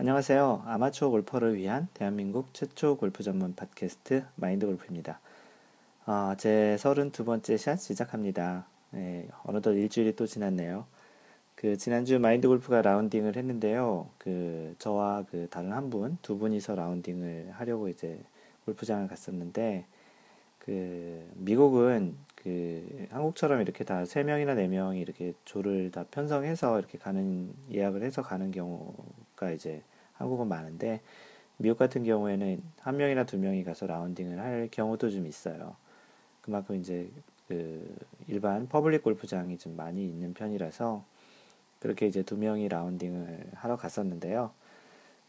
안녕하세요. 아마추어 골퍼를 위한 대한민국 최초 골프 전문 팟캐스트 마인드 골프입니다. 제 32번째 샷 시작합니다. 어느덧 일주일이 또 지났네요. 지난주 마인드 골프가 라운딩을 했는데요. 저와 다른 한 분, 두 분이서 라운딩을 하려고 골프장을 갔었는데, 미국은 한국처럼 이렇게 다 3명이나 4명이 이렇게 조를 다 편성해서 이렇게 가는, 예약을 해서 가는 경우가 한국은 많은데, 미국 같은 경우에는 1명이나 2명이 가서 라운딩을 할 경우도 좀 있어요. 그만큼 일반 퍼블릭 골프장이 좀 많이 있는 편이라서, 그렇게 2명이 라운딩을 하러 갔었는데요.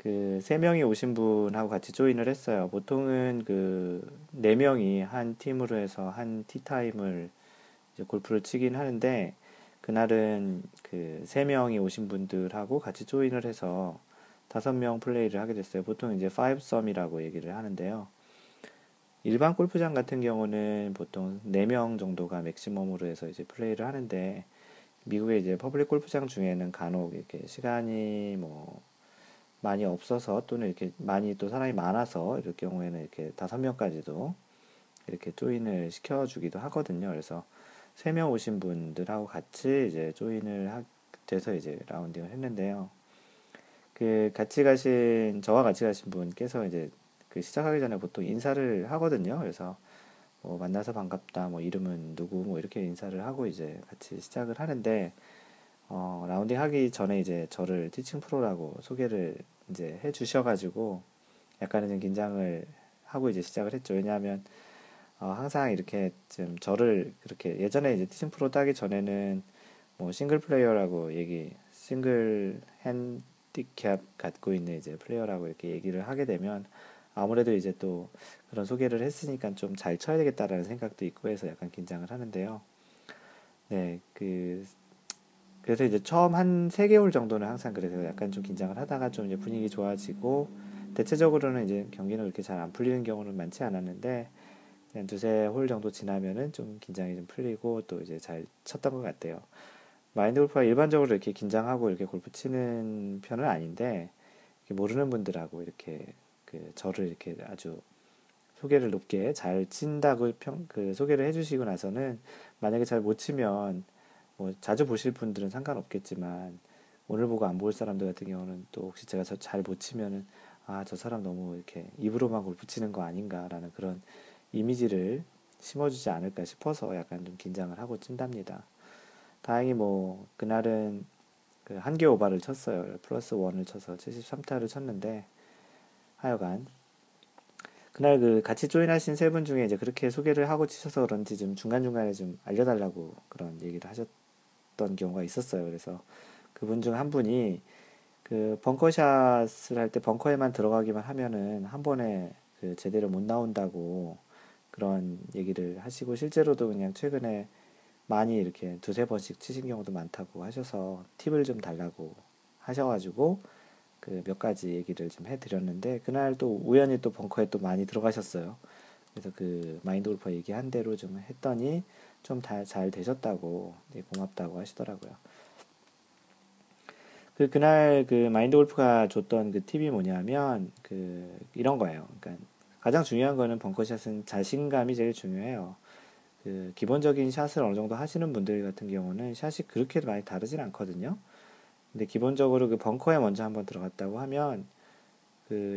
3명이 오신 분하고 같이 조인을 했어요. 보통은 4명이 한 팀으로 해서 한 티타임을 골프를 치긴 하는데, 그날은 3명이 오신 분들하고 같이 조인을 해서 5명 플레이를 하게 됐어요. 보통 5썸이라고 얘기를 하는데요. 일반 골프장 같은 경우는 보통 4명 정도가 맥시멈으로 해서 플레이를 하는데, 미국의 퍼블릭 골프장 중에는 간혹 이렇게 시간이 많이 없어서, 또는 이렇게 많이 또 사람이 많아서, 이럴 경우에는 이렇게 5명까지도 이렇게 조인을 시켜주기도 하거든요. 그래서 3명 오신 분들하고 같이 조인을 돼서 라운딩을 했는데요. 저와 같이 가신 분께서 시작하기 전에 보통 인사를 하거든요. 그래서 만나서 반갑다, 이름은 누구, 이렇게 인사를 하고 같이 시작을 하는데, 라운딩 하기 전에 저를 티칭 프로라고 소개를 해 주셔가지고 약간은 좀 긴장을 하고 시작을 했죠. 왜냐하면 항상 이렇게 좀 저를 그렇게 예전에 티칭 프로 따기 전에는 싱글 플레이어라고 싱글 핸디캡 갖고 있는 플레이어라고 이렇게 얘기를 하게 되면 아무래도 또 그런 소개를 했으니까 좀 잘 쳐야 되겠다라는 생각도 있고 해서 약간 긴장을 하는데요. 네, 그래서 처음 한 3개월 정도는 항상 그래서 약간 좀 긴장을 하다가 좀 분위기 좋아지고, 대체적으로는 경기는 그렇게 잘 안 풀리는 경우는 많지 않았는데, 그냥 2-3홀 정도 지나면은 좀 긴장이 좀 풀리고 또 잘 쳤던 것 같아요. 마인드 골프가 일반적으로 이렇게 긴장하고 이렇게 골프 치는 편은 아닌데, 모르는 분들하고 이렇게 저를 이렇게 아주 소개를 높게 잘 친다고 소개를 해주시고 나서는, 만약에 잘 못 치면 자주 보실 분들은 상관없겠지만, 오늘 보고 안 볼 사람들 같은 경우는 또 혹시 제가 잘 못 치면은, 아, 저 사람 너무 이렇게 입으로만 골프 치는 거 아닌가라는 그런 이미지를 심어주지 않을까 싶어서 약간 좀 긴장을 하고 친답니다. 다행히 그날은 한 개 오바를 쳤어요. +1을 쳐서 73타를 쳤는데, 하여간 그날 같이 조인하신 3분 중에 그렇게 소개를 하고 치셔서 그런지 좀 중간중간에 좀 알려달라고 그런 얘기를 하셨던 경우가 있었어요. 그래서 그분 중 한 분이 벙커샷을 할 때 벙커에만 들어가기만 하면은 한 번에 제대로 못 나온다고 그런 얘기를 하시고, 실제로도 그냥 최근에 많이 이렇게 2-3번씩 치신 경우도 많다고 하셔서 팁을 좀 달라고 하셔가지고 몇 가지 얘기를 좀 해드렸는데, 그날 또 우연히 또 벙커에 또 많이 들어가셨어요. 그래서 마인드 골퍼 얘기한 대로 좀 했더니 좀 잘 되셨다고, 고맙다고 하시더라고요. 그날 마인드 골프가 줬던 팁이 뭐냐면, 이런 거예요. 그러니까 가장 중요한 거는 벙커샷은 자신감이 제일 중요해요. 기본적인 샷을 어느 정도 하시는 분들 같은 경우는 샷이 그렇게 많이 다르진 않거든요. 근데 기본적으로 벙커에 먼저 한번 들어갔다고 하면,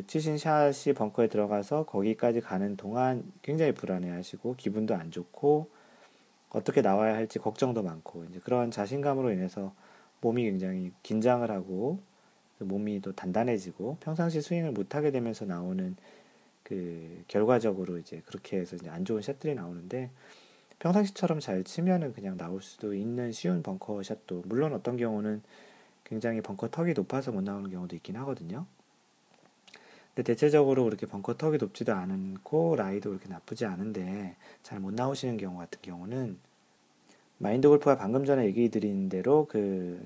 치신 샷이 벙커에 들어가서 거기까지 가는 동안 굉장히 불안해 하시고, 기분도 안 좋고, 어떻게 나와야 할지 걱정도 많고, 그런 자신감으로 인해서 몸이 굉장히 긴장을 하고, 몸이 또 단단해지고, 평상시 스윙을 못하게 되면서 나오는 결과적으로 그렇게 해서 안 좋은 샷들이 나오는데, 평상시처럼 잘 치면은 그냥 나올 수도 있는 쉬운 벙커 샷도, 물론 어떤 경우는 굉장히 벙커 턱이 높아서 못 나오는 경우도 있긴 하거든요. 근데 대체적으로 그렇게 벙커 턱이 높지도 않고 라이도 그렇게 나쁘지 않은데 잘 못 나오시는 경우 같은 경우는, 마인드 골프가 방금 전에 얘기 드린 대로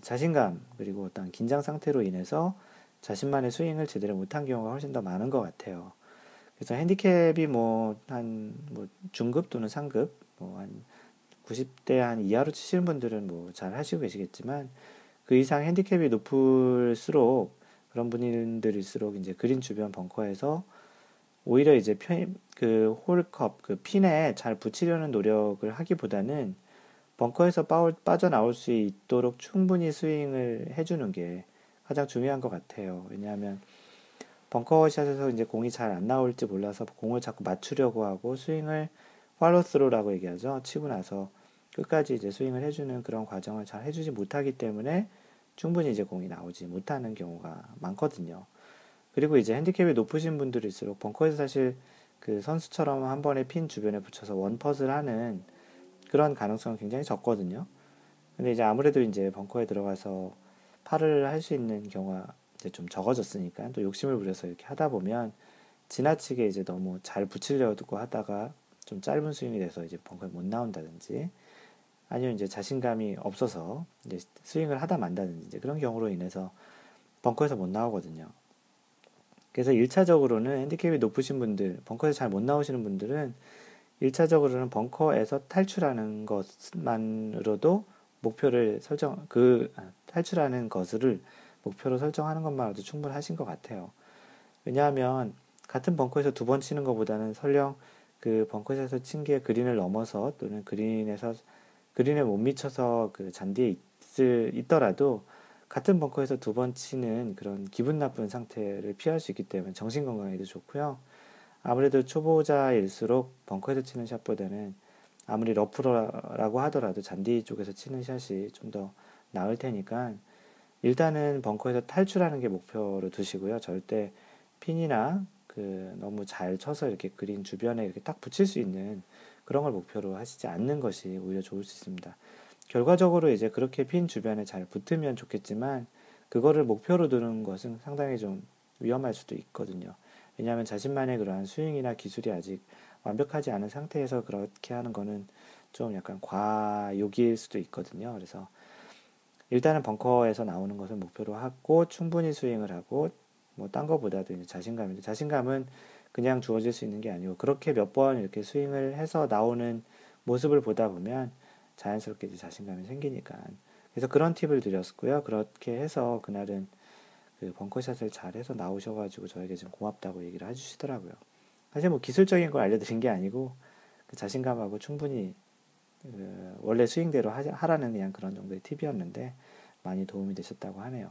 자신감, 그리고 어떤 긴장 상태로 인해서 자신만의 스윙을 제대로 못한 경우가 훨씬 더 많은 것 같아요. 그래서 핸디캡이 중급 또는 상급, 한 90대 한 이하로 치시는 분들은 잘 하시고 계시겠지만, 그 이상 핸디캡이 높을수록 그런 분들일수록 이제 그린 주변 벙커에서 오히려 이제 홀컵, 그 핀에 잘 붙이려는 노력을 하기보다는 벙커에서 빠져나올 수 있도록 충분히 스윙을 해주는 게 가장 중요한 것 같아요. 왜냐하면 벙커샷에서 이제 공이 잘 안 나올지 몰라서 공을 자꾸 맞추려고 하고 스윙을 팔로스루라고 얘기하죠. 치고 나서 끝까지 이제 스윙을 해주는 그런 과정을 잘 해주지 못하기 때문에 충분히 이제 공이 나오지 못하는 경우가 많거든요. 그리고 이제 핸디캡이 높으신 분들일수록 벙커에서 사실 그 선수처럼 한 번에 핀 주변에 붙여서 원펫을 하는 그런 가능성은 굉장히 적거든요. 근데 이제 아무래도 이제 벙커에 들어가서 팔을 할 수 있는 경우가 이제 좀 적어졌으니까 또 욕심을 부려서 이렇게 하다 보면 지나치게 이제 너무 잘 붙이려고 하다가 좀 짧은 스윙이 돼서 이제 벙커에 못 나온다든지 아니면 이제 자신감이 없어서 이제 스윙을 하다 만다든지 이제 그런 경우로 인해서 벙커에서 못 나오거든요. 그래서 1차적으로는 핸디캡이 높으신 분들, 벙커에서 잘 못 나오시는 분들은 1차적으로는 벙커에서 탈출하는 것만으로도 목표를 탈출하는 것을 목표로 설정하는 것만으로도 충분하신 것 같아요. 왜냐하면 같은 벙커에서 두 번 치는 것보다는 설령 그 벙커에서 친 게 그린을 넘어서 또는 그린에 못 미쳐서 그 잔디에 있더라도 같은 벙커에서 두 번 치는 그런 기분 나쁜 상태를 피할 수 있기 때문에 정신 건강에도 좋고요. 아무래도 초보자일수록 벙커에서 치는 샷보다는 아무리 러프라고 하더라도 잔디 쪽에서 치는 샷이 좀 더 나을 테니까 일단은 벙커에서 탈출하는 게 목표로 두시고요. 절대 핀이나 그 너무 잘 쳐서 이렇게 그린 주변에 이렇게 딱 붙일 수 있는 그런 걸 목표로 하시지 않는 것이 오히려 좋을 수 있습니다. 결과적으로 이제 그렇게 핀 주변에 잘 붙으면 좋겠지만 그거를 목표로 두는 것은 상당히 좀 위험할 수도 있거든요. 왜냐하면 자신만의 그러한 스윙이나 기술이 아직 완벽하지 않은 상태에서 그렇게 하는 거는 좀 약간 과욕일 수도 있거든요. 그래서 일단은 벙커에서 나오는 것을 목표로 하고 충분히 스윙을 하고 뭐 딴 거보다도 이제 자신감인데 자신감은 그냥 주어질 수 있는 게 아니고 그렇게 몇 번 이렇게 스윙을 해서 나오는 모습을 보다 보면 자연스럽게 이제 자신감이 생기니까 그래서 그런 팁을 드렸고요. 그렇게 해서 그날은 그 벙커샷을 잘해서 나오셔가지고 저에게 좀 고맙다고 얘기를 해주시더라고요. 사실 뭐 기술적인 걸 알려드린 게 아니고 그 자신감하고 충분히 그 원래 스윙대로 하라는 그냥 그런 정도의 팁이었는데 많이 도움이 되셨다고 하네요.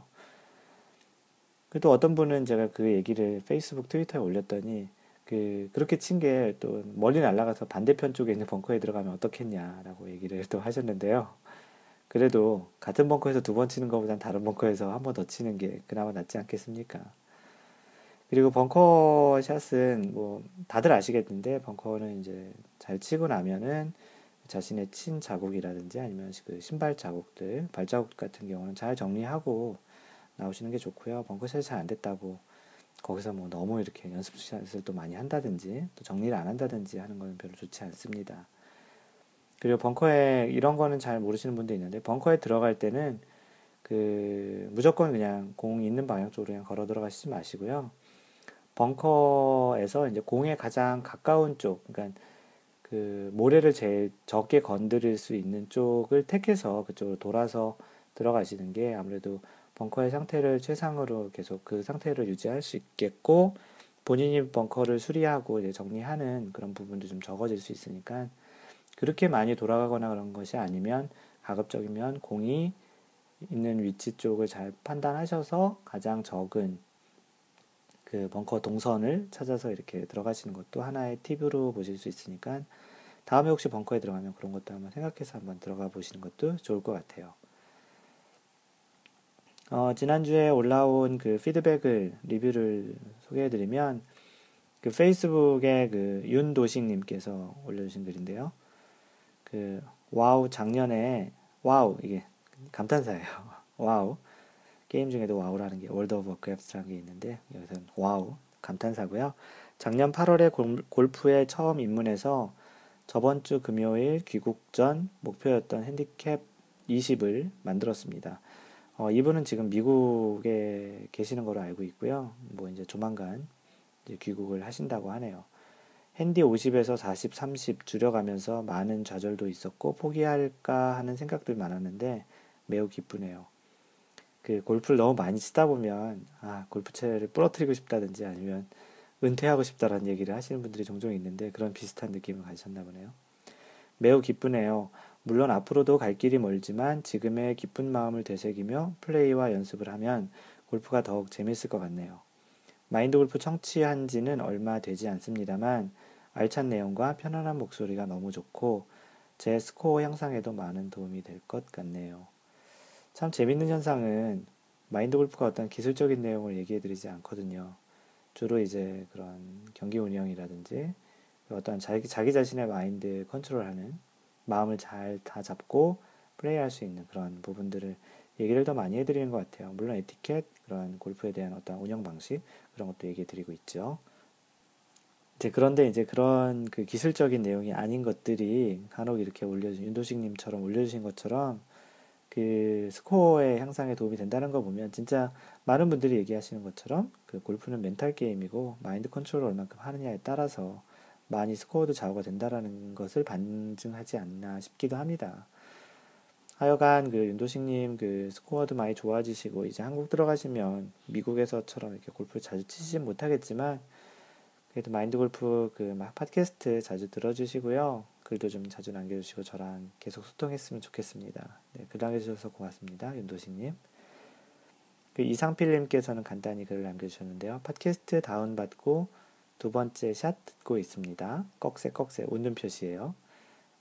그리고 또 어떤 분은 제가 그 얘기를 페이스북, 트위터에 올렸더니 그렇게 친 게 또 멀리 날아가서 반대편 쪽에 있는 벙커에 들어가면 어떻겠냐라고 얘기를 또 하셨는데요. 그래도 같은 벙커에서 두 번 치는 것보단 다른 벙커에서 한 번 더 치는 게 그나마 낫지 않겠습니까? 그리고 벙커 샷은 뭐 다들 아시겠는데 벙커는 이제 잘 치고 나면은 자신의 친 자국이라든지 아니면 그 신발 자국들, 발자국 같은 경우는 잘 정리하고 나오시는 게 좋고요. 벙커샷이 잘 안 됐다고 거기서 뭐 너무 이렇게 연습샷을 또 많이 한다든지 또 정리를 안 한다든지 하는 건 별로 좋지 않습니다. 그리고 벙커에 이런 거는 잘 모르시는 분도 있는데 벙커에 들어갈 때는 그 무조건 그냥 공 있는 방향 쪽으로 그냥 걸어 들어가시지 마시고요. 벙커에서 이제 공에 가장 가까운 쪽, 그러니까 그 모래를 제일 적게 건드릴 수 있는 쪽을 택해서 그쪽으로 돌아서 들어가시는 게 아무래도 벙커의 상태를 최상으로 계속 그 상태를 유지할 수 있겠고 본인이 벙커를 수리하고 이제 정리하는 그런 부분도 좀 적어질 수 있으니까 그렇게 많이 돌아가거나 그런 것이 아니면 가급적이면 공이 있는 위치 쪽을 잘 판단하셔서 가장 적은 그 벙커 동선을 찾아서 이렇게 들어가시는 것도 하나의 팁으로 보실 수 있으니까 다음에 혹시 벙커에 들어가면 그런 것도 한번 생각해서 한번 들어가 보시는 것도 좋을 것 같아요. 지난주에 올라온 그 피드백을 리뷰를 소개해드리면 그 페이스북에 그 윤도식 님께서 올려주신 글인데요. 그 와우 작년에 와우 이게 감탄사예요. 와우 게임 중에도 와우라는 게 월드 오브 워크래프트라는 게 있는데 여기서는 와우 감탄사고요. 작년 8월에 골프에 처음 입문해서 저번 주 금요일 귀국 전 목표였던 핸디캡 20을 만들었습니다. 이분은 지금 미국에 계시는 걸로 알고 있고요. 뭐 이제 조만간 이제 귀국을 하신다고 하네요. 핸디 50에서 40, 30 줄여가면서 많은 좌절도 있었고 포기할까 하는 생각들이 많았는데 매우 기쁘네요. 그 골프를 너무 많이 치다 보면 골프채를 부러뜨리고 싶다든지 아니면 은퇴하고 싶다라는 얘기를 하시는 분들이 종종 있는데 그런 비슷한 느낌을 가지셨나 보네요. 매우 기쁘네요. 물론 앞으로도 갈 길이 멀지만 지금의 기쁜 마음을 되새기며 플레이와 연습을 하면 골프가 더욱 재밌을 것 같네요. 마인드 골프 청취한 지는 얼마 되지 않습니다만 알찬 내용과 편안한 목소리가 너무 좋고 제 스코어 향상에도 많은 도움이 될 것 같네요. 참 재밌는 현상은 마인드 골프가 어떤 기술적인 내용을 얘기해드리지 않거든요. 주로 이제 그런 경기 운영이라든지 어떤 자기 자신의 마인드 컨트롤하는 마음을 잘 다 잡고 플레이할 수 있는 그런 부분들을 얘기를 더 많이 해드리는 것 같아요. 물론 에티켓, 그런 골프에 대한 어떤 운영 방식 그런 것도 얘기해드리고 있죠. 이제 그런데 이제 그런 그 기술적인 내용이 아닌 것들이 간혹 이렇게 올려주신 윤도식님처럼 올려주신 것처럼 그 스코어의 향상에 도움이 된다는 거 보면 진짜 많은 분들이 얘기하시는 것처럼 그 골프는 멘탈 게임이고 마인드 컨트롤을 얼만큼 하느냐에 따라서 많이 스코어도 좌우가 된다라는 것을 반증하지 않나 싶기도 합니다. 하여간 그 윤도식님 그 스코어도 많이 좋아지시고 이제 한국 들어가시면 미국에서처럼 이렇게 골프를 자주 치시진 못하겠지만 그래도 마인드 골프 그 막 팟캐스트 자주 들어주시고요. 글도 좀 자주 남겨주시고 저랑 계속 소통했으면 좋겠습니다. 네, 글 남겨주셔서 고맙습니다. 윤도식님. 그 이상필님께서는 간단히 글을 남겨주셨는데요. 팟캐스트 다운받고 2번째 샷 듣고 있습니다. 꺽쇠 웃는 표시예요.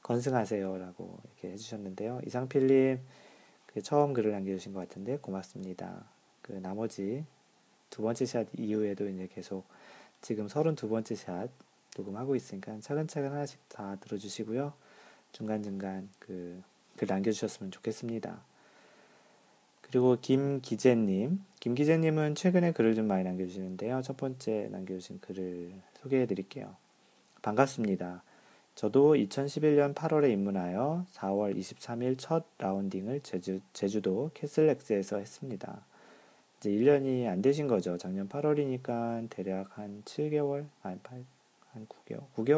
건승하세요라고 이렇게 해주셨는데요. 이상필님 그 처음 글을 남겨주신 것 같은데 고맙습니다. 그 나머지 두 번째 샷 이후에도 이제 계속 지금 32번째 샷 녹음하고 있으니까 차근차근 하나씩 다 들어주시고요. 중간중간 글 남겨주셨으면 좋겠습니다. 그리고 김기재님. 김기재님은 최근에 글을 좀 많이 남겨주시는데요. 첫 번째 남겨주신 글을 소개해드릴게요. 반갑습니다. 저도 2011년 8월에 입문하여 4월 23일 첫 라운딩을 제주도 캐슬렉스에서 했습니다. 이제 1년이 안 되신 거죠. 작년 8월이니까 대략 한 9개월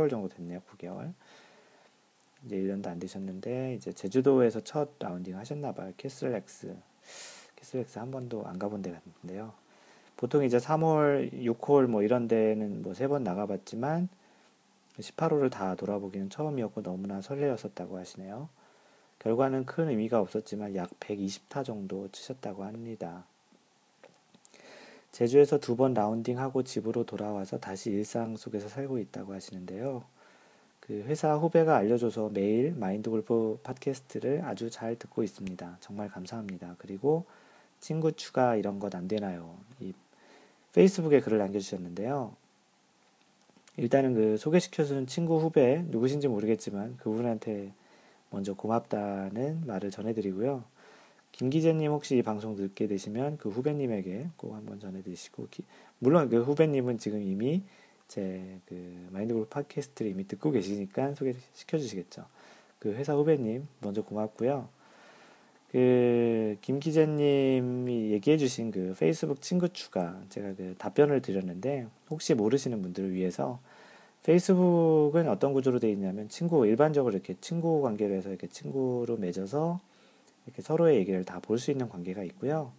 정도 됐네요. 9개월. 이제 1년도 안 되셨는데 이제 제주도에서 첫 라운딩 하셨나봐요. 캐슬렉스 한 번도 안 가본 데 같은데요. 보통 이제 3홀, 6홀 뭐 이런 데는 뭐 3번 나가봤지만 18홀을 다 돌아보기는 처음이었고 너무나 설레었었다고 하시네요. 결과는 큰 의미가 없었지만 약 120타 정도 치셨다고 합니다. 제주에서 2번 라운딩하고 집으로 돌아와서 다시 일상 속에서 살고 있다고 하시는데요. 그 회사 후배가 알려줘서 매일 마인드 골프 팟캐스트를 아주 잘 듣고 있습니다. 정말 감사합니다. 그리고 친구 추가 이런 것 안 되나요? 이 페이스북에 글을 남겨주셨는데요. 일단은 그 소개시켜준 친구 후배 누구신지 모르겠지만 그분한테 먼저 고맙다는 말을 전해드리고요. 김기재님 혹시 이 방송 듣게 되시면 그 후배님에게 꼭 한번 전해드리시고 물론 그 후배님은 지금 이미 제 그 마인드골프 팟캐스트를 이미 듣고 계시니까 소개시켜주시겠죠. 그 회사 후배님 먼저 고맙고요. 그 김기재님이 얘기해주신 그 페이스북 친구 추가 제가 그 답변을 드렸는데 혹시 모르시는 분들을 위해서 페이스북은 어떤 구조로 되어 있냐면 일반적으로 이렇게 친구 관계로 해서 이렇게 친구로 맺어서 이렇게 서로의 얘기를 다 볼 수 있는 관계가 있고요.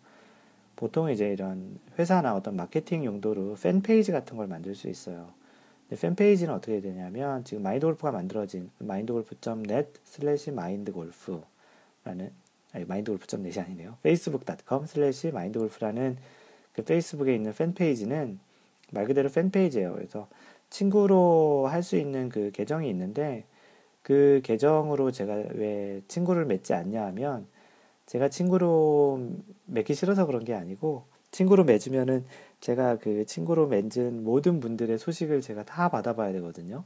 보통 이제 이런 회사나 어떤 마케팅 용도로 팬페이지 같은 걸 만들 수 있어요. 근데 팬페이지는 어떻게 되냐면 지금 마인드골프가 만들어진 mindgolf.net/mindgolf라는 mindgolf.net이 아니네요. facebook.com/mindgolf라는 그 페이스북에 있는 팬페이지는 말 그대로 팬페이지예요. 그래서 친구로 할 수 있는 그 계정이 있는데 그 계정으로 제가 왜 친구를 맺지 않냐 하면 제가 친구로 맺기 싫어서 그런 게 아니고 친구로 맺으면은 제가 그 친구로 맺은 모든 분들의 소식을 제가 다 받아봐야 되거든요.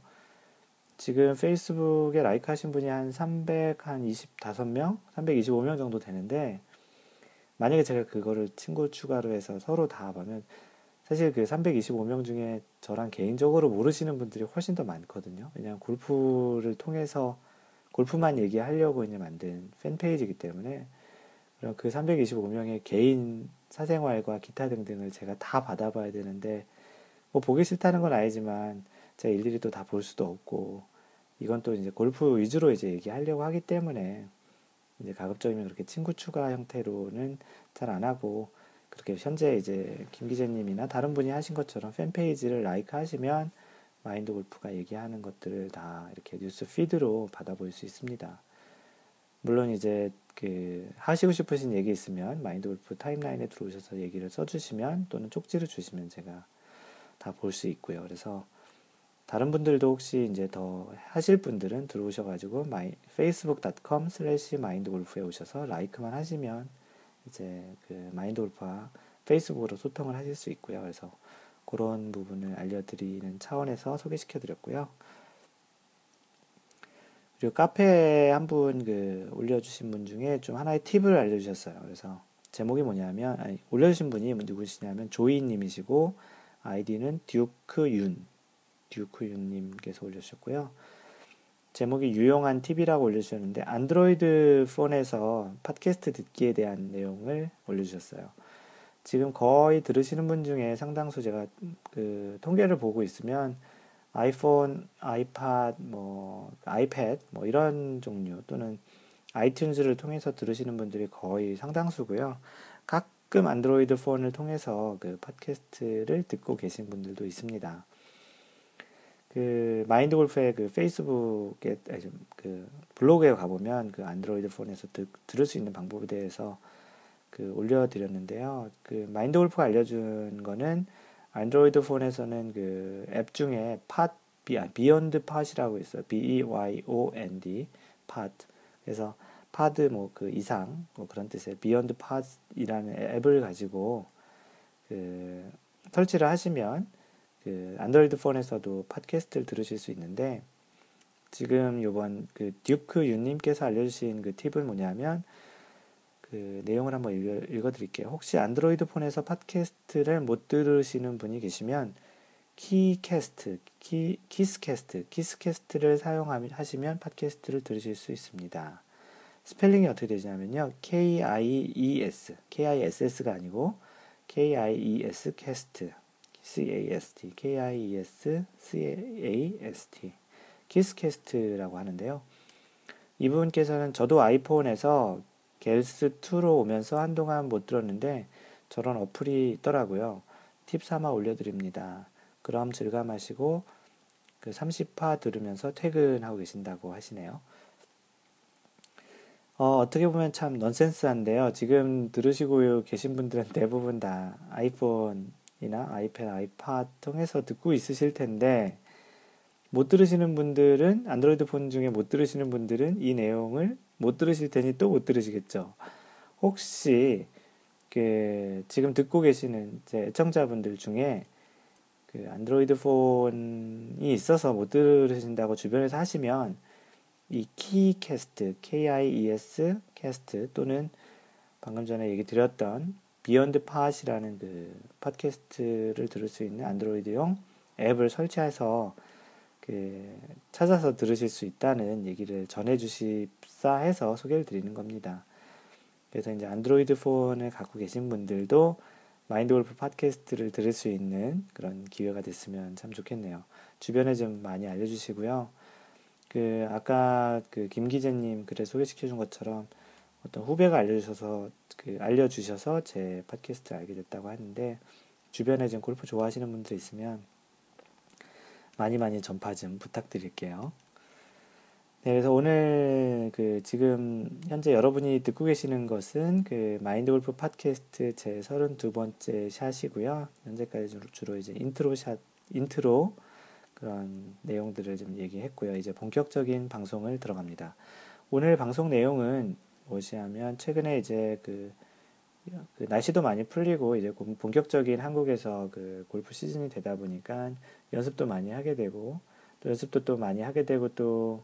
지금 페이스북에 라이크 하신 분이 한 325명? 325명 정도 되는데 만약에 제가 그거를 친구 추가로 해서 서로 다 보면 사실 그 325명 중에 저랑 개인적으로 모르시는 분들이 훨씬 더 많거든요. 왜냐하면 골프를 통해서 골프만 얘기하려고 이제 만든 팬페이지이기 때문에 그럼 그 325명의 개인 사생활과 기타 등등을 제가 다 받아봐야 되는데 뭐 보기 싫다는 건 아니지만 제가 일일이 또 다 볼 수도 없고 이건 또 이제 골프 위주로 이제 얘기하려고 하기 때문에 이제 가급적이면 그렇게 친구 추가 형태로는 잘 안 하고, 그렇게 현재 이제 김 기자님이나 다른 분이 하신 것처럼 팬페이지를 라이크 하시면 마인드 골프가 얘기하는 것들을 다 이렇게 뉴스 피드로 받아볼 수 있습니다. 물론 이제 그 하시고 싶으신 얘기 있으면 마인드 골프 타임라인에 들어오셔서 얘기를 써주시면, 또는 쪽지를 주시면 제가 다 볼 수 있고요. 그래서 다른 분들도 혹시 이제 더 하실 분들은 들어오셔가지고 facebook.com/mindgolf에 오셔서 라이크만 하시면 이제 그 마인드골프와 페이스북으로 소통을 하실 수 있고요. 그래서 그런 부분을 알려드리는 차원에서 소개시켜드렸고요. 그리고 카페에 한 분 그 올려주신 분 중에 좀 하나의 팁을 알려주셨어요. 그래서 제목이 뭐냐면, 아니, 올려주신 분이 누구시냐면 조이님이시고 아이디는 듀크 윤님께서 올려주셨고요. 제목이 유용한 팁이라고 올려주셨는데, 안드로이드 폰에서 팟캐스트 듣기에 대한 내용을 올려주셨어요. 지금 거의 들으시는 분 중에 상당수, 제가 그 통계를 보고 있으면 아이폰, 아이팟, 아이패드 이런 종류, 또는 아이튠즈를 통해서 들으시는 분들이 거의 상당수고요. 가끔 안드로이드 폰을 통해서 그 팟캐스트를 듣고 계신 분들도 있습니다. 그 마인드 골프의 그 페이스북에, 그 블로그에 가보면 그 안드로이드 폰에서 들을 수 있는 방법에 대해서 그 올려드렸는데요. 그 마인드 골프가 알려준 거는 안드로이드 폰에서는 그 앱 중에 비욘드 팟이라고 있어요. BEYOND 팟. 그래서 파드 그 이상 그런 뜻의 비욘드 팟이라는 앱을 가지고 그 설치를 하시면 그 안드로이드 폰에서도 팟캐스트를 들으실 수 있는데, 지금 요번 그 듀크 윤님께서 알려주신 그 팁은 뭐냐면, 그 내용을 한번 읽어드릴게요. 혹시 안드로이드 폰에서 팟캐스트를 못 들으시는 분이 계시면 키스 캐스트를 사용하시면 팟캐스트를 들으실 수 있습니다. 스펠링이 어떻게 되냐면요, KIES가 아니고 KIES 캐스트 KIES CAST 키스 캐스트라고 하는데요. 이분께서는 저도 아이폰에서 갤스2로 오면서 한동안 못 들었는데 저런 어플이 있더라고요. 팁 삼아 올려드립니다. 그럼 즐감하시고 그 30화 들으면서 퇴근하고 계신다고 하시네요. 어떻게 보면 참 넌센스한데요. 지금 들으시고 계신 분들은 대부분 다 아이폰 이나 아이패드, 아이팟 통해서 듣고 있으실 텐데, 못 들으시는 분들은, 안드로이드 폰 중에 못 들으시는 분들은 이 내용을 못 들으실 테니 또 못 들으시겠죠. 혹시 그 지금 듣고 계시는 제 애청자분들 중에 그 안드로이드 폰이 있어서 못 들으신다고 주변에서 하시면, 이 키캐스트, KIES 캐스트, 또는 방금 전에 얘기 드렸던 비욘드 팟이라는 그 팟캐스트를 들을 수 있는 안드로이드용 앱을 설치해서 그 찾아서 들으실 수 있다는 얘기를 전해주십사 해서 소개를 드리는 겁니다. 그래서 이제 안드로이드 폰을 갖고 계신 분들도 마인드골프 팟캐스트를 들을 수 있는 그런 기회가 됐으면 참 좋겠네요. 주변에 좀 많이 알려주시고요. 그 아까 그 김 기자님 글에 소개시켜준 것처럼 어떤 후배가 알려주셔서 제 팟캐스트를 알게 됐다고 하는데, 주변에 지금 골프 좋아하시는 분들 있으면 많이 많이 전파 좀 부탁드릴게요. 네, 그래서 오늘 그 지금 현재 여러분이 듣고 계시는 것은 그 마인드 골프 팟캐스트 제 32번째 샷이고요. 현재까지 주로 이제 인트로 그런 내용들을 좀 얘기했고요. 이제 본격적인 방송을 들어갑니다. 오늘 방송 내용은 무엇이냐면, 최근에 이제 그 날씨도 많이 풀리고 이제 본격적인 한국에서 그 골프 시즌이 되다 보니까 연습도 많이 하게 되고, 또 연습도 또 많이 하게 되고, 또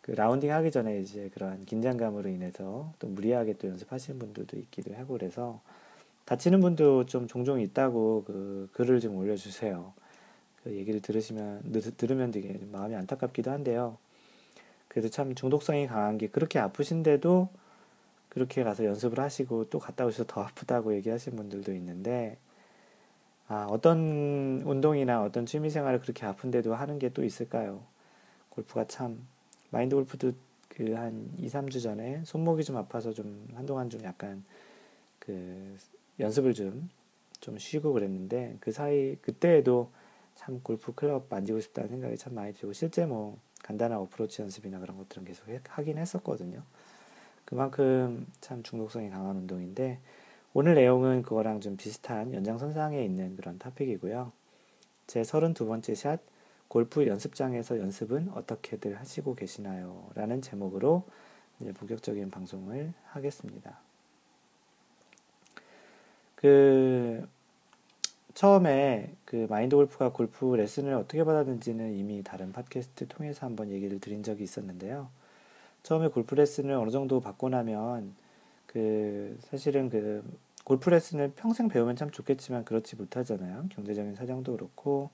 그 라운딩 하기 전에 이제 그러한 긴장감으로 인해서 또 무리하게 또 연습하시는 분들도 있기도 하고, 그래서 다치는 분도 좀 종종 있다고 그 글을 좀 올려주세요. 그 얘기를 들으면 되게 마음이 안타깝기도 한데요. 그래도 참 중독성이 강한 게, 그렇게 아프신데도 그렇게 가서 연습을 하시고 또 갔다 오셔서 더 아프다고 얘기하시는 분들도 있는데, 어떤 운동이나 어떤 취미생활을 그렇게 아픈데도 하는 게 또 있을까요? 골프가 참, 마인드 골프도 그 한 2~3주 전에 손목이 좀 아파서 좀 한동안 좀 약간 그 연습을 좀 쉬고 그랬는데, 그 사이 그때에도 참 골프 클럽 만지고 싶다는 생각이 참 많이 들고, 실제 뭐 간단한 어프로치 연습이나 그런 것들은 계속 하긴 했었거든요. 그만큼 참 중독성이 강한 운동인데, 오늘 내용은 그거랑 좀 비슷한 연장선상에 있는 그런 토픽이고요. 제 32번째 샷, 골프 연습장에서 연습은 어떻게들 하시고 계시나요? 라는 제목으로 이제 본격적인 방송을 하겠습니다. 처음에 마인드 골프가 골프 레슨을 어떻게 받았는지는 이미 다른 팟캐스트 통해서 한번 얘기를 드린 적이 있었는데요. 처음에 골프 레슨을 어느 정도 받고 나면 사실은 골프 레슨을 평생 배우면 참 좋겠지만 그렇지 못하잖아요. 경제적인 사정도 그렇고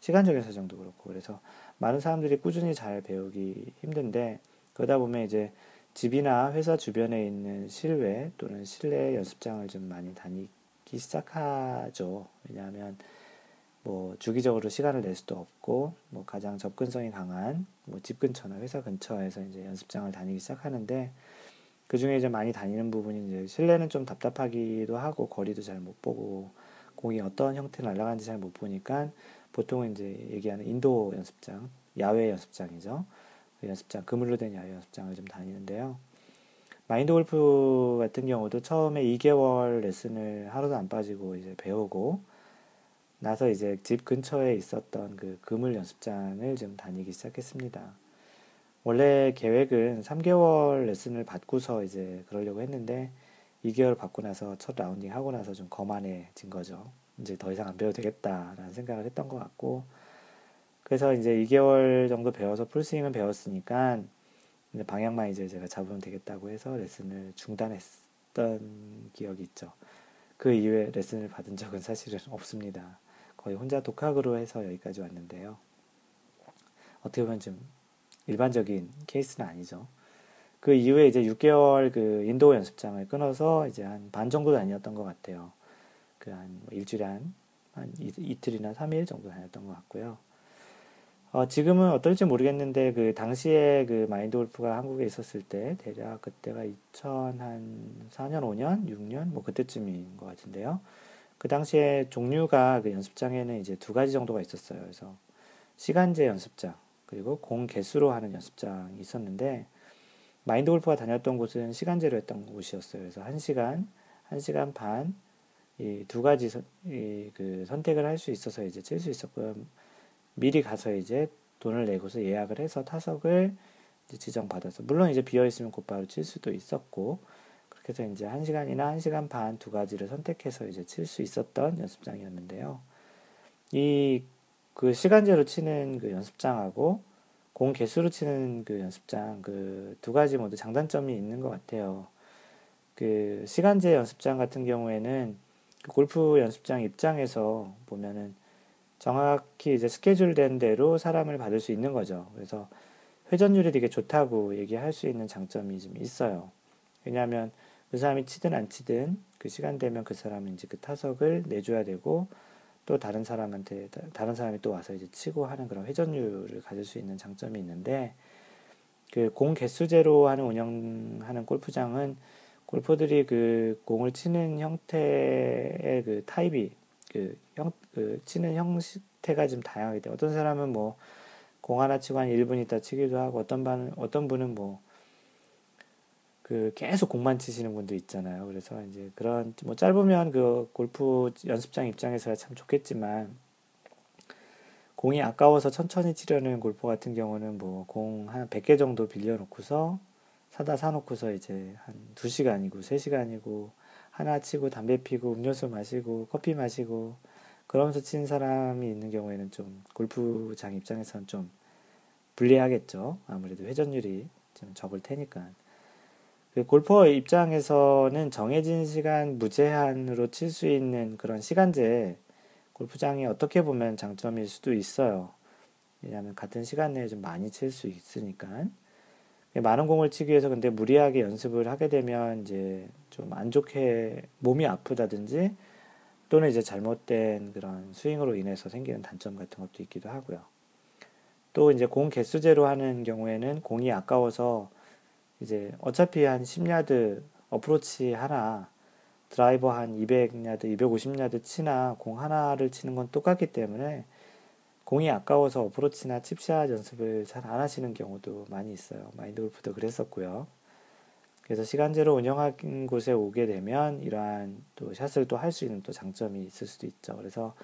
시간적인 사정도 그렇고, 그래서 많은 사람들이 꾸준히 잘 배우기 힘든데, 그러다 보면 이제 집이나 회사 주변에 있는 실외 또는 실내 연습장을 좀 많이 다니기 시작하죠. 왜냐하면 뭐 주기적으로 시간을 낼 수도 없고, 뭐 가장 접근성이 강한 뭐 집 근처나 회사 근처에서 이제 연습장을 다니기 시작하는데, 그 중에 이제 많이 다니는 부분이 이제 실내는 좀 답답하기도 하고, 거리도 잘 못 보고, 공이 어떤 형태로 날아가는지 잘 못 보니까 보통 이제 얘기하는 인도어 연습장, 야외 연습장이죠. 그 연습장, 그물로 된 야외 연습장을 좀 다니는데요. 마인드 골프 같은 경우도 처음에 2개월 레슨을 하루도 안 빠지고 이제 배우고 나서 이제 집 근처에 있었던 그 그물 연습장을 좀 다니기 시작했습니다. 원래 계획은 3개월 레슨을 받고서 이제 그러려고 했는데, 2개월 받고 나서 첫 라운딩 하고 나서 좀 거만해진 거죠. 이제 더 이상 안 배워도 되겠다라는 생각을 했던 것 같고, 그래서 이제 2개월 정도 배워서 풀스윙은 배웠으니까 이제 방향만 이제 제가 잡으면 되겠다고 해서 레슨을 중단했던 기억이 있죠. 그 이후에 레슨을 받은 적은 사실은 없습니다. 거의 혼자 독학으로 해서 여기까지 왔는데요. 어떻게 보면 좀 일반적인 케이스는 아니죠. 그 이후에 이제 6개월 인도어 연습장을 끊어서 이제 한 반 정도 다녔던 것 같아요. 일주일에 한 이틀이나 3일 정도 다녔던 것 같고요. 지금은 어떨지 모르겠는데, 당시에 마인드 골프가 한국에 있었을 때, 대략 그때가 2004년, 5년, 6년? 뭐 그때쯤인 것 같은데요. 그 당시에 종류가 연습장에는 이제 2가지 정도가 있었어요. 그래서 시간제 연습장, 그리고 공 개수로 하는 연습장이 있었는데, 마인드 골프가 다녔던 곳은 시간제로 했던 곳이었어요. 그래서 1시간, 1시간 반, 이 2가지 선택을 할 수 있어서 이제 칠 수 있었고요. 미리 가서 이제 돈을 내고서 예약을 해서 타석을 이제 지정받아서, 물론 이제 비어있으면 곧바로 칠 수도 있었고, 그렇게 해서 이제 1시간이나 1시간 반 2가지를 선택해서 이제 칠 수 있었던 연습장이었는데요. 시간제로 치는 연습장하고 공 개수로 치는 연습장, 2가지 모두 장단점이 있는 것 같아요. 시간제 연습장 같은 경우에는 골프 연습장 입장에서 보면은 정확히 이제 스케줄된 대로 사람을 받을 수 있는 거죠. 그래서 회전율이 되게 좋다고 얘기할 수 있는 장점이 좀 있어요. 왜냐하면 그 사람이 치든 안 치든 시간 되면 그 사람이 이제 타석을 내줘야 되고, 또 다른 사람이 또 와서 이제 치고 하는 그런 회전율을 가질 수 있는 장점이 있는데, 공 개수제로 운영하는 골프장은 골퍼들이 공을 치는 형태의 타입이, 치는 형태가 좀 다양하기 때문에, 어떤 사람은 뭐, 공 하나 치고 한 1분 있다 치기도 하고, 어떤 분은 뭐, 계속 공만 치시는 분도 있잖아요. 그래서 이제 뭐, 짧으면 골프 연습장 입장에서야 참 좋겠지만, 공이 아까워서 천천히 치려는 골퍼 같은 경우는 뭐, 공 한 100개 정도 빌려놓고서, 사놓고서 이제 한 2시간이고 3시간이고 하나 치고 담배 피고 음료수 마시고 커피 마시고 그러면서 치는 사람이 있는 경우에는 좀 골프장 입장에서는 좀 불리하겠죠. 아무래도 회전율이 좀 적을 테니까. 골퍼 입장에서는 정해진 시간 무제한으로 칠 수 있는 그런 시간제 골프장이 어떻게 보면 장점일 수도 있어요. 왜냐하면 같은 시간 내에 좀 많이 칠 수 있으니까. 많은 공을 치기 위해서 근데 무리하게 연습을 하게 되면 이제 좀 안 좋게 몸이 아프다든지, 또는 이제 잘못된 그런 스윙으로 인해서 생기는 단점 같은 것도 있기도 하고요. 또 이제 공 개수제로 하는 경우에는 공이 아까워서 이제 어차피 한 10야드 어프로치 하나, 드라이버 한 200야드, 250야드 치나 공 하나를 치는 건 똑같기 때문에 공이 아까워서 어프로치나 칩샷 연습을 잘 안 하시는 경우도 많이 있어요. 마인드 골프도 그랬었고요. 그래서 시간제로 운영한 곳에 오게 되면 이러한 또 샷을 또 할 수 있는 또 장점이 있을 수도 있죠. 그래서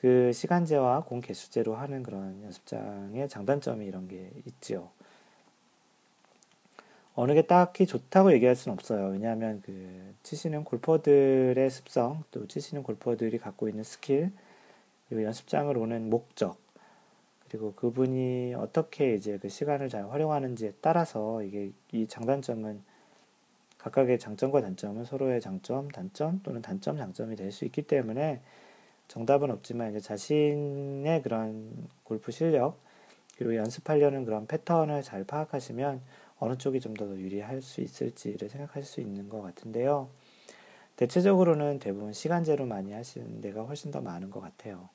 그 시간제와 공 개수제로 하는 그런 연습장의 장단점이 이런 게 있죠. 어느 게 딱히 좋다고 얘기할 수는 없어요. 왜냐하면 그 치시는 골퍼들의 습성, 또 치시는 골퍼들이 갖고 있는 스킬, 그리고 연습장을 오는 목적, 그리고 그분이 어떻게 이제 그 시간을 잘 활용하는지에 따라서 이게 이 장단점은 각각의 장점과 단점은 서로의 장점, 단점 또는 단점, 장점이 될 수 있기 때문에 정답은 없지만 이제 자신의 그런 골프 실력, 그리고 연습하려는 그런 패턴을 잘 파악하시면 어느 쪽이 좀 더 유리할 수 있을지를 생각할 수 있는 것 같은데요. 대체적으로는 대부분 시간제로 많이 하시는 데가 훨씬 더 많은 것 같아요.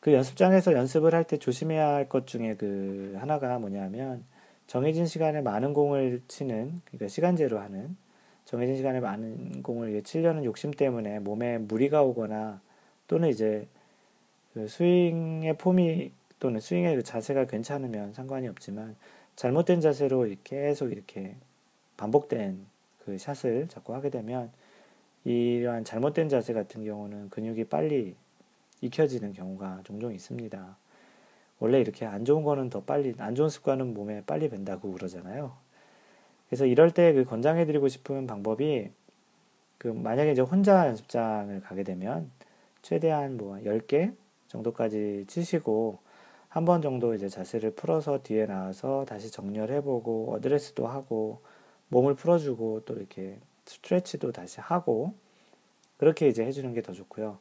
그 연습장에서 연습을 할 때 조심해야 할 것 중에 그 하나가 뭐냐면 정해진 시간에 많은 공을 치는, 그러니까 시간제로 하는 정해진 시간에 많은 공을 치려는 욕심 때문에 몸에 무리가 오거나 또는 이제 그 스윙의 폼이 또는 스윙의 그 자세가 괜찮으면 상관이 없지만 잘못된 자세로 계속 이렇게 반복된 그 샷을 자꾸 하게 되면 이러한 잘못된 자세 같은 경우는 근육이 빨리 익혀지는 경우가 종종 있습니다. 원래 이렇게 안 좋은 거는 더 빨리, 안 좋은 습관은 몸에 빨리 밴다고 그러잖아요. 그래서 이럴 때 그 권장해드리고 싶은 방법이 그 만약에 이제 혼자 연습장을 가게 되면 최대한 뭐 10개 정도까지 치시고 한 번 정도 이제 자세를 풀어서 뒤에 나와서 다시 정렬해보고 어드레스도 하고 몸을 풀어주고 또 이렇게 스트레치도 다시 하고 그렇게 이제 해주는 게 더 좋고요.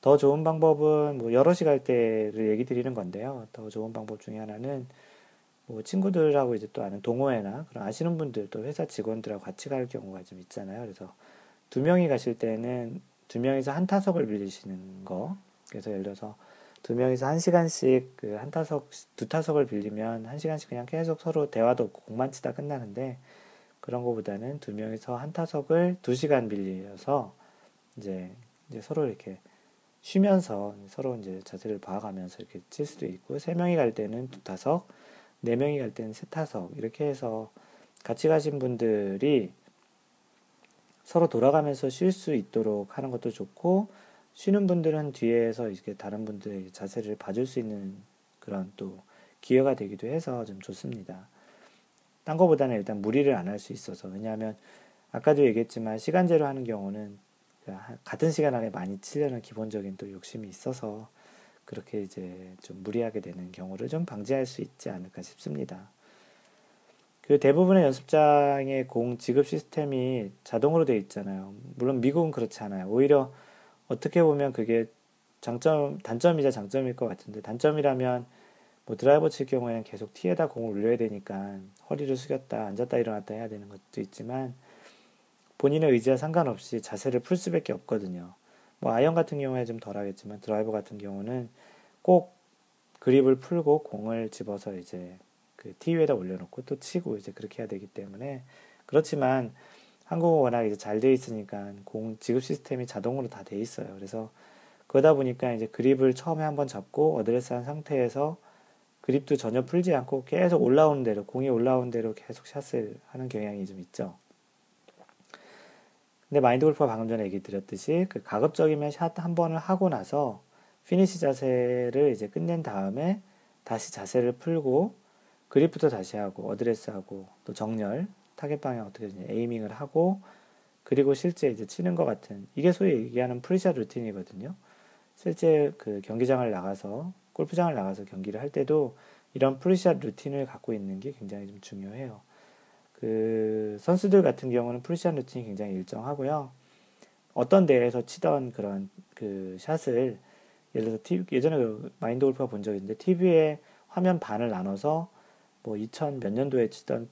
더 좋은 방법은 뭐 여럿이 갈 때를 얘기 드리는 건데요. 더 좋은 방법 중에 하나는 뭐 친구들하고 이제 또 아는 동호회나 그런 아시는 분들 또 회사 직원들하고 같이 갈 경우가 좀 있잖아요. 그래서 2명이 가실 때는 2명이서 한 타석을 빌리시는 거. 그래서 예를 들어서 2명이서 1시간씩 그 한 타석, 2타석을 빌리면 1시간씩 그냥 계속 서로 대화도 없고 공만 치다 끝나는데 그런 거보다는 2명이서 한 타석을 2시간 빌려서 이제 서로 이렇게 쉬면서 서로 이제 자세를 봐가면서 이렇게 칠 수도 있고 3명이 갈 때는 2타석, 4명이 갈 때는 3타석 이렇게 해서 같이 가신 분들이 서로 돌아가면서 쉴 수 있도록 하는 것도 좋고 쉬는 분들은 뒤에서 이렇게 다른 분들의 자세를 봐줄 수 있는 그런 또 기회가 되기도 해서 좀 좋습니다. 딴 거보다는 일단 무리를 안 할 수 있어서. 왜냐하면 아까도 얘기했지만 시간제로 하는 경우는 같은 시간 안에 많이 치려는 기본적인 또 욕심이 있어서 그렇게 이제 좀 무리하게 되는 경우를 좀 방지할 수 있지 않을까 싶습니다. 그 대부분의 연습장의 공 지급 시스템이 자동으로 되어 있잖아요. 물론 미국은 그렇지 않아요. 오히려 어떻게 보면 그게 단점이자 장점일 것 같은데, 단점이라면 뭐 드라이버 칠 경우에는 계속 티에다 공을 올려야 되니까 허리를 숙였다 앉았다 일어났다 해야 되는 것도 있지만 본인의 의지와 상관없이 자세를 풀 수밖에 없거든요. 뭐 아이언 같은 경우에 좀 덜 하겠지만 드라이버 같은 경우는 꼭 그립을 풀고 공을 집어서 이제 그 티 위에다 올려놓고 또 치고 이제 그렇게 해야 되기 때문에 그렇지만 한국은 워낙 이제 잘 돼 있으니까 공 지급 시스템이 자동으로 다 돼 있어요. 그래서 그러다 보니까 이제 그립을 처음에 한번 잡고 어드레스한 상태에서 그립도 전혀 풀지 않고 계속 올라오는 대로 공이 올라오는 대로 계속 샷을 하는 경향이 좀 있죠. 근데 마인드 골프가 방금 전에 얘기 드렸듯이 그 가급적이면 샷 한 번을 하고 나서 피니시 자세를 이제 끝낸 다음에 다시 자세를 풀고 그립부터 다시 하고 어드레스하고 또 정렬, 타겟 방향 어떻게 이제 에이밍을 하고 그리고 실제 이제 치는 것 같은 이게 소위 얘기하는 프리샷 루틴이거든요. 실제 그 경기장을 나가서 골프장을 나가서 경기를 할 때도 이런 프리샷 루틴을 갖고 있는 게 굉장히 좀 중요해요. 그 선수들 같은 경우는 프리샷 루틴이 굉장히 일정하고요. 어떤 대회에서 치던 그런 그 샷을 예를 들어서 예전에 그 마인드 골프가 본 적이 있는데 TV에 화면 반을 나눠서 뭐 2000 몇 년도에 치던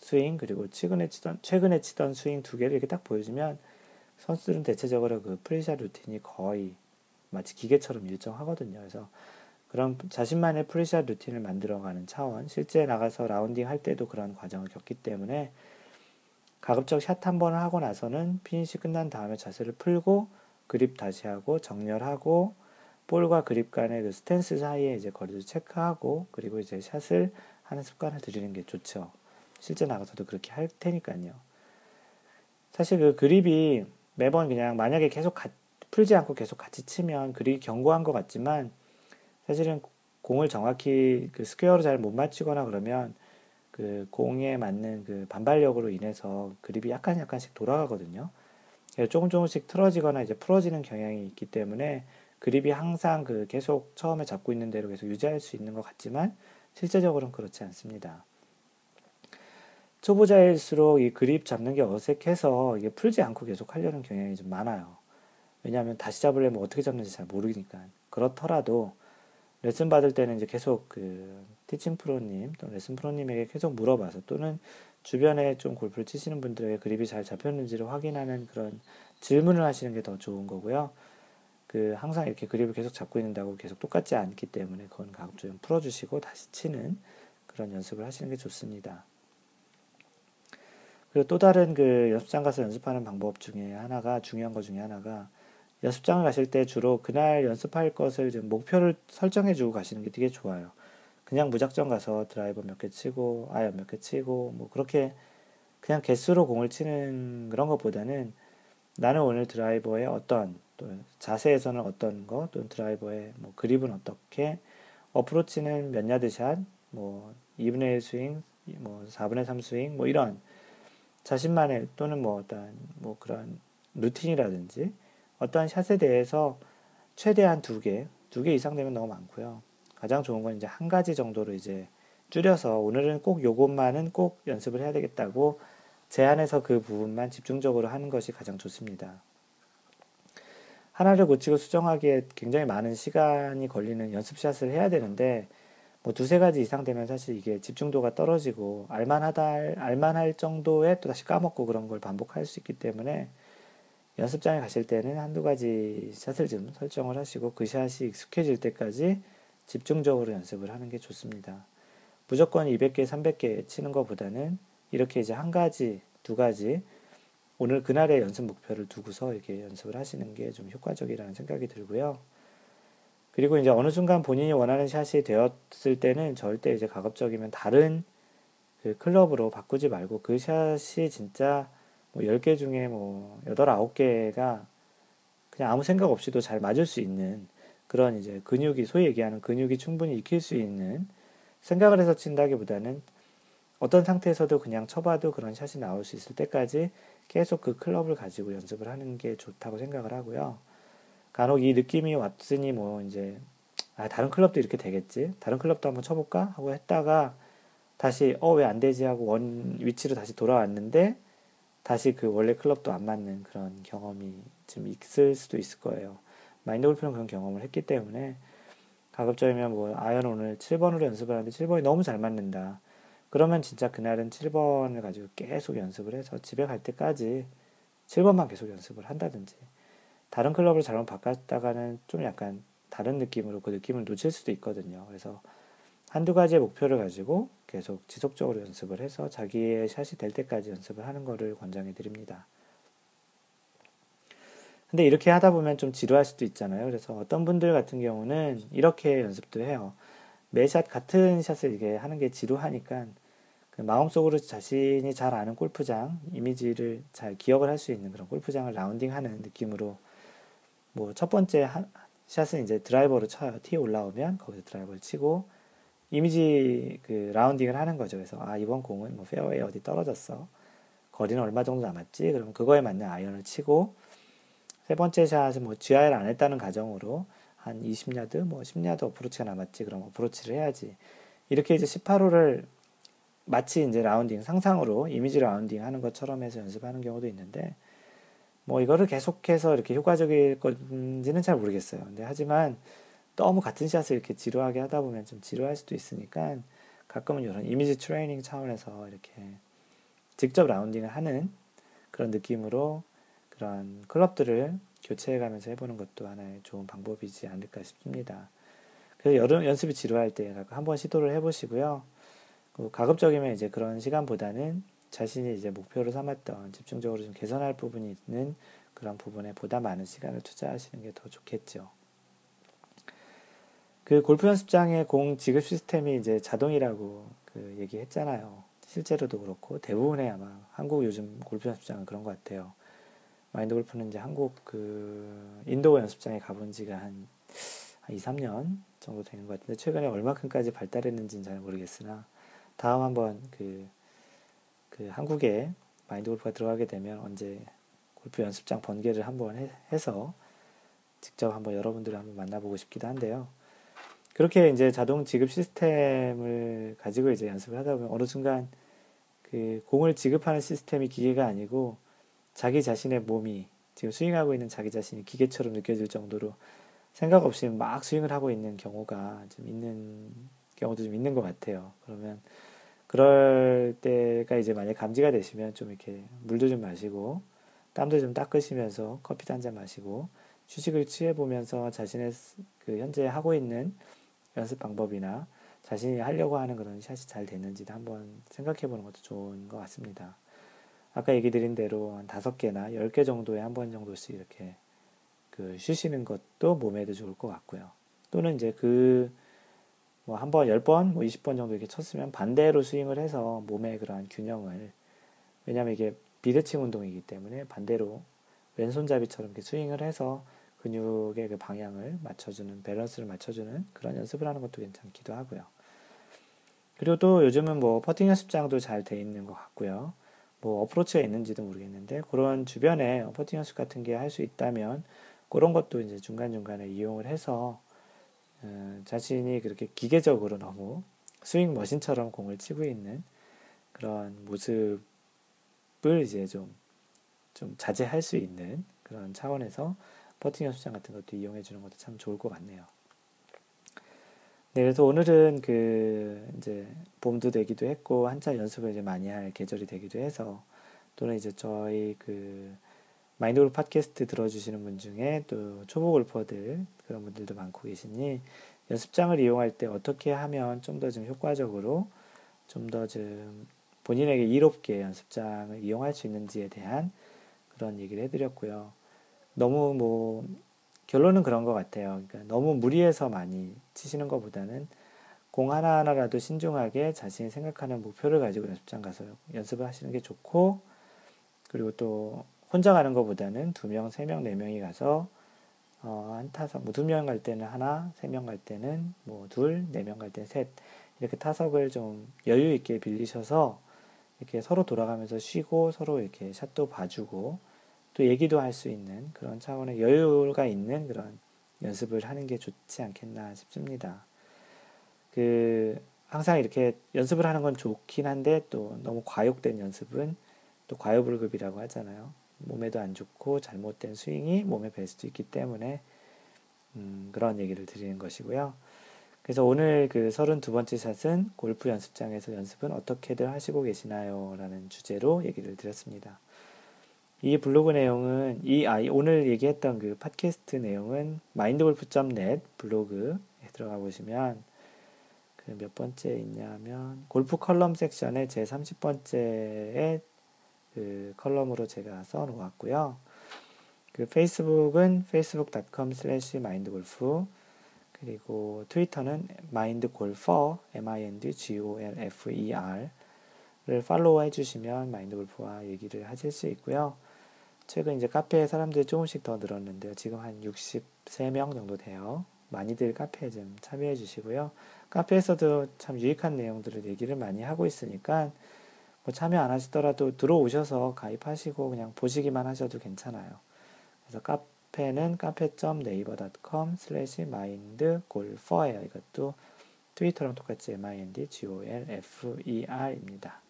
스윙 그리고 최근에 치던 스윙 두 개를 이렇게 딱 보여주면 선수들은 대체적으로 그 프리샷 루틴이 거의 마치 기계처럼 일정하거든요. 그래서 그런 자신만의 프리샷 루틴을 만들어가는 차원, 실제 나가서 라운딩 할 때도 그런 과정을 겪기 때문에 가급적 샷 한 번을 하고 나서는 피니시 끝난 다음에 자세를 풀고 그립 다시 하고 정렬하고 볼과 그립 간의 그 스탠스 사이에 이제 거리를 체크하고 그리고 이제 샷을 하는 습관을 들이는 게 좋죠. 실제 나가서도 그렇게 할 테니까요. 사실 그 그립이 매번 그냥 만약에 계속 풀지 않고 계속 같이 치면 그립이 견고한 것 같지만 사실은 공을 정확히 그 스퀘어로 잘 못 맞추거나 그러면 그 공에 맞는 그 반발력으로 인해서 그립이 약간씩 돌아가거든요. 그래서 조금씩 틀어지거나 이제 풀어지는 경향이 있기 때문에 그립이 항상 그 계속 처음에 잡고 있는 대로 계속 유지할 수 있는 것 같지만 실제적으로는 그렇지 않습니다. 초보자일수록 이 그립 잡는 게 어색해서 이게 풀지 않고 계속 하려는 경향이 좀 많아요. 왜냐하면 다시 잡으려면 어떻게 잡는지 잘 모르니까. 그렇더라도 레슨 받을 때는 이제 계속 그 티칭 프로님 또는 레슨 프로님에게 계속 물어봐서 또는 주변에 좀 골프를 치시는 분들에게 그립이 잘 잡혔는지를 확인하는 그런 질문을 하시는 게 더 좋은 거고요. 그 항상 이렇게 그립을 계속 잡고 있는다고 계속 똑같지 않기 때문에 그건 가급적 좀 풀어주시고 다시 치는 그런 연습을 하시는 게 좋습니다. 그리고 또 다른 그 연습장 가서 연습하는 방법 중에 하나가 중요한 것 중에 하나가 연습장을 가실 때 주로 그날 연습할 것을 좀 목표를 설정해주고 가시는 게 되게 좋아요. 그냥 무작정 가서 드라이버 몇 개 치고 아이언 몇 개 치고 뭐 그렇게 그냥 개수로 공을 치는 그런 것보다는 나는 오늘 드라이버의 어떤 또 자세에서는 어떤 거 또는 드라이버의 뭐 그립은 어떻게 어프로치는 몇 야드 샷, 뭐 2분의 1 스윙, 뭐 4분의 3 스윙 뭐 이런 자신만의 또는 뭐 어떤 뭐 그런 루틴이라든지 어떠한 샷에 대해서 최대한 두 개 이상 되면 너무 많고요. 가장 좋은 건 이제 한 가지 정도로 이제 줄여서 오늘은 꼭 요것만은 꼭 연습을 해야 되겠다고 제한해서 그 부분만 집중적으로 하는 것이 가장 좋습니다. 하나를 고치고 수정하기에 굉장히 많은 시간이 걸리는 연습샷을 해야 되는데 뭐 두세 가지 이상 되면 사실 이게 집중도가 떨어지고 알만할 정도에 또 다시 까먹고 그런 걸 반복할 수 있기 때문에 연습장에 가실 때는 한두 가지 샷을 좀 설정을 하시고 그 샷이 익숙해질 때까지 집중적으로 연습을 하는 게 좋습니다. 무조건 200개, 300개 치는 것보다는 이렇게 이제 한 가지, 두 가지 오늘 그날의 연습 목표를 두고서 이렇게 연습을 하시는 게 좀 효과적이라는 생각이 들고요. 그리고 이제 어느 순간 본인이 원하는 샷이 되었을 때는 절대 이제 가급적이면 다른 그 클럽으로 바꾸지 말고 그 샷이 진짜 뭐 10개 중에 뭐 8, 9개가 그냥 아무 생각 없이도 잘 맞을 수 있는 그런 이제 근육이, 소위 얘기하는 근육이 충분히 익힐 수 있는 생각을 해서 친다기보다는 어떤 상태에서도 그냥 쳐봐도 그런 샷이 나올 수 있을 때까지 계속 그 클럽을 가지고 연습을 하는 게 좋다고 생각을 하고요. 간혹 이 느낌이 왔으니 뭐 이제 다른 클럽도 이렇게 되겠지? 다른 클럽도 한번 쳐볼까? 하고 했다가 다시 왜 안 되지? 하고 원 위치로 다시 돌아왔는데 다시 그 원래 클럽도 안 맞는 그런 경험이 좀 있을 수도 있을 거예요. 마인드 골프는 그런 경험을 했기 때문에 가급적이면 뭐 아이언 오늘 7번으로 연습을 하는데 7번이 너무 잘 맞는다. 그러면 진짜 그날은 7번을 가지고 계속 연습을 해서 집에 갈 때까지 7번만 계속 연습을 한다든지 다른 클럽을 잘못 바꿨다가는 좀 약간 다른 느낌으로 그 느낌을 놓칠 수도 있거든요. 그래서 한두 가지의 목표를 가지고 계속 지속적으로 연습을 해서 자기의 샷이 될 때까지 연습을 하는 거를 권장해 드립니다. 근데 이렇게 하다 보면 좀 지루할 수도 있잖아요. 그래서 어떤 분들 같은 경우는 이렇게 연습도 해요. 매샷 같은 샷을 이게 하는 게 지루하니까 마음속으로 자신이 잘 아는 골프장 이미지를 잘 기억을 할 수 있는 그런 골프장을 라운딩하는 느낌으로 뭐 첫 번째 샷은 이제 드라이버로 쳐요. 티 올라오면 거기서 드라이버를 치고 이미지 그 라운딩을 하는 거죠. 그래서 이번 공은 뭐 페어웨이 어디 떨어졌어. 거리는 얼마 정도 남았지. 그럼 그거에 맞는 아이언을 치고 세 번째 샷은 뭐 GI를 안 했다는 가정으로 한 20야드, 뭐 10야드 어프로치가 남았지. 그럼 어프로치를 해야지. 이렇게 이제 18홀을 마치 이제 라운딩 상상으로 이미지 라운딩 하는 것처럼 해서 연습하는 경우도 있는데 뭐 이거를 계속해서 이렇게 효과적일 건지는 잘 모르겠어요. 근데 하지만 너무 같은 샷을 이렇게 지루하게 하다 보면 좀 지루할 수도 있으니까 가끔은 이런 이미지 트레이닝 차원에서 이렇게 직접 라운딩을 하는 그런 느낌으로 그런 클럽들을 교체해가면서 해보는 것도 하나의 좋은 방법이지 않을까 싶습니다. 그 여름 연습이 지루할 때 한번 시도를 해보시고요. 가급적이면 이제 그런 시간보다는 자신이 이제 목표로 삼았던 집중적으로 좀 개선할 부분이 있는 그런 부분에 보다 많은 시간을 투자하시는 게 더 좋겠죠. 그 골프 연습장의 공 지급 시스템이 이제 자동이라고 그 얘기했잖아요. 실제로도 그렇고 대부분의 아마 한국 요즘 골프 연습장은 그런 것 같아요. 마인드 골프는 이제 한국 그 인도어 연습장에 가본 지가 한 2, 3년 정도 되는 것 같은데 최근에 얼마큼까지 발달했는지는 잘 모르겠으나 다음 한번 그 한국에 마인드 골프가 들어가게 되면 언제 골프 연습장 번개를 한번 해서 직접 한번 여러분들을 한번 만나보고 싶기도 한데요. 그렇게 이제 자동 지급 시스템을 가지고 이제 연습을 하다 보면 어느 순간 그 공을 지급하는 시스템이 기계가 아니고 자기 자신의 몸이 지금 스윙하고 있는 자기 자신이 기계처럼 느껴질 정도로 생각 없이 막 스윙을 하고 있는 경우가 좀 있는 경우도 좀 있는 것 같아요. 그러면 그럴 때가 이제 만약 감지가 되시면 좀 이렇게 물도 좀 마시고 땀도 좀 닦으시면서 커피도 한잔 마시고 휴식을 취해보면서 자신의 그 현재 하고 있는 연습 방법이나 자신이 하려고 하는 그런 샷이 잘 됐는지도 한번 생각해보는 것도 좋은 것 같습니다. 아까 얘기 드린 대로 한 5개나 10개 정도에 한 번 정도씩 이렇게 그 쉬시는 것도 몸에도 좋을 것 같고요. 또는 이제 그 뭐 한 번, 10번, 뭐 20번 정도 이렇게 쳤으면 반대로 스윙을 해서 몸의 그러한 균형을, 왜냐면 이게 비대칭 운동이기 때문에 반대로 왼손잡이처럼 이렇게 스윙을 해서 근육의 그 방향을 맞춰주는, 밸런스를 맞춰주는 그런 연습을 하는 것도 괜찮기도 하고요. 그리고 또 요즘은 뭐 퍼팅 연습장도 잘 돼 있는 것 같고요. 뭐 어프로치가 있는지도 모르겠는데 그런 주변에 퍼팅 연습 같은 게 할 수 있다면 그런 것도 이제 중간중간에 이용을 해서 자신이 그렇게 기계적으로 너무 스윙 머신처럼 공을 치고 있는 그런 모습을 이제 좀 자제할 수 있는 그런 차원에서 퍼팅 연습장 같은 것도 이용해 주는 것도 참 좋을 것 같네요. 네, 그래서 오늘은 그 이제 봄도 되기도 했고 한참 연습을 이제 많이 할 계절이 되기도 해서 또는 이제 저희 그 마인드 골프 팟캐스트 들어주시는 분 중에 또 초보 골퍼들 그런 분들도 많고 계시니 연습장을 이용할 때 어떻게 하면 좀 더 좀 효과적으로 좀 더 좀 본인에게 이롭게 연습장을 이용할 수 있는지에 대한 그런 얘기를 해드렸고요. 너무 뭐 결론은 그런 것 같아요. 그러니까 너무 무리해서 많이 치시는 것보다는 공 하나하나라도 신중하게 자신이 생각하는 목표를 가지고 연습장 가서 연습을 하시는 게 좋고, 그리고 또 혼자 가는 것보다는 2명, 3명, 4명이 가서 한 타석, 뭐 2명 갈 때는 하나, 3명 갈 때는 뭐 둘, 4명 갈 때는 셋 이렇게 타석을 좀 여유 있게 빌리셔서 이렇게 서로 돌아가면서 쉬고 서로 이렇게 샷도 봐주고 또 얘기도 할 수 있는 그런 차원의 여유가 있는 그런 연습을 하는 게 좋지 않겠나 싶습니다. 그 항상 이렇게 연습을 하는 건 좋긴 한데 또 너무 과욕된 연습은 또 과유불급이라고 하잖아요. 몸에도 안 좋고 잘못된 스윙이 몸에 뵐 수도 있기 때문에 그런 얘기를 드리는 것이고요. 그래서 오늘 그 32번째 샷은 골프 연습장에서 연습은 어떻게들 하시고 계시나요? 라는 주제로 얘기를 드렸습니다. 이 블로그 내용은, 오늘 얘기했던 그 팟캐스트 내용은 mindgolf.net 블로그에 들어가 보시면 그 몇 번째 있냐면 골프 컬럼 섹션의 제 30번째에 그 컬럼으로 제가 써 놓았고요. 그 페이스북은 facebook.com/mindgolf 그리고 트위터는 mindgolfer mindgolfer를 팔로우해 주시면 마인드골프와 얘기를 하실 수 있고요. 최근 이제 카페에 사람들이 조금씩 더 늘었는데요. 지금 한 63명 정도 돼요. 많이들 카페에 좀 참여해 주시고요. 카페에서도 참 유익한 내용들을 얘기를 많이 하고 있으니까 뭐 참여 안 하시더라도 들어오셔서 가입하시고 그냥 보시기만 하셔도 괜찮아요. 그래서 카페는 cafe.naver.com/mindgolfer예요. 이것도 트위터랑 똑같이 mindgolfer입니다.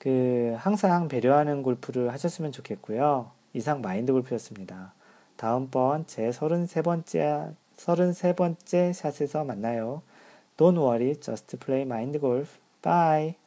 그 항상 배려하는 골프를 하셨으면 좋겠고요. 이상 마인드 골프였습니다. 다음번 제 33번째 샷에서 만나요. Don't worry, just play mind golf. Bye.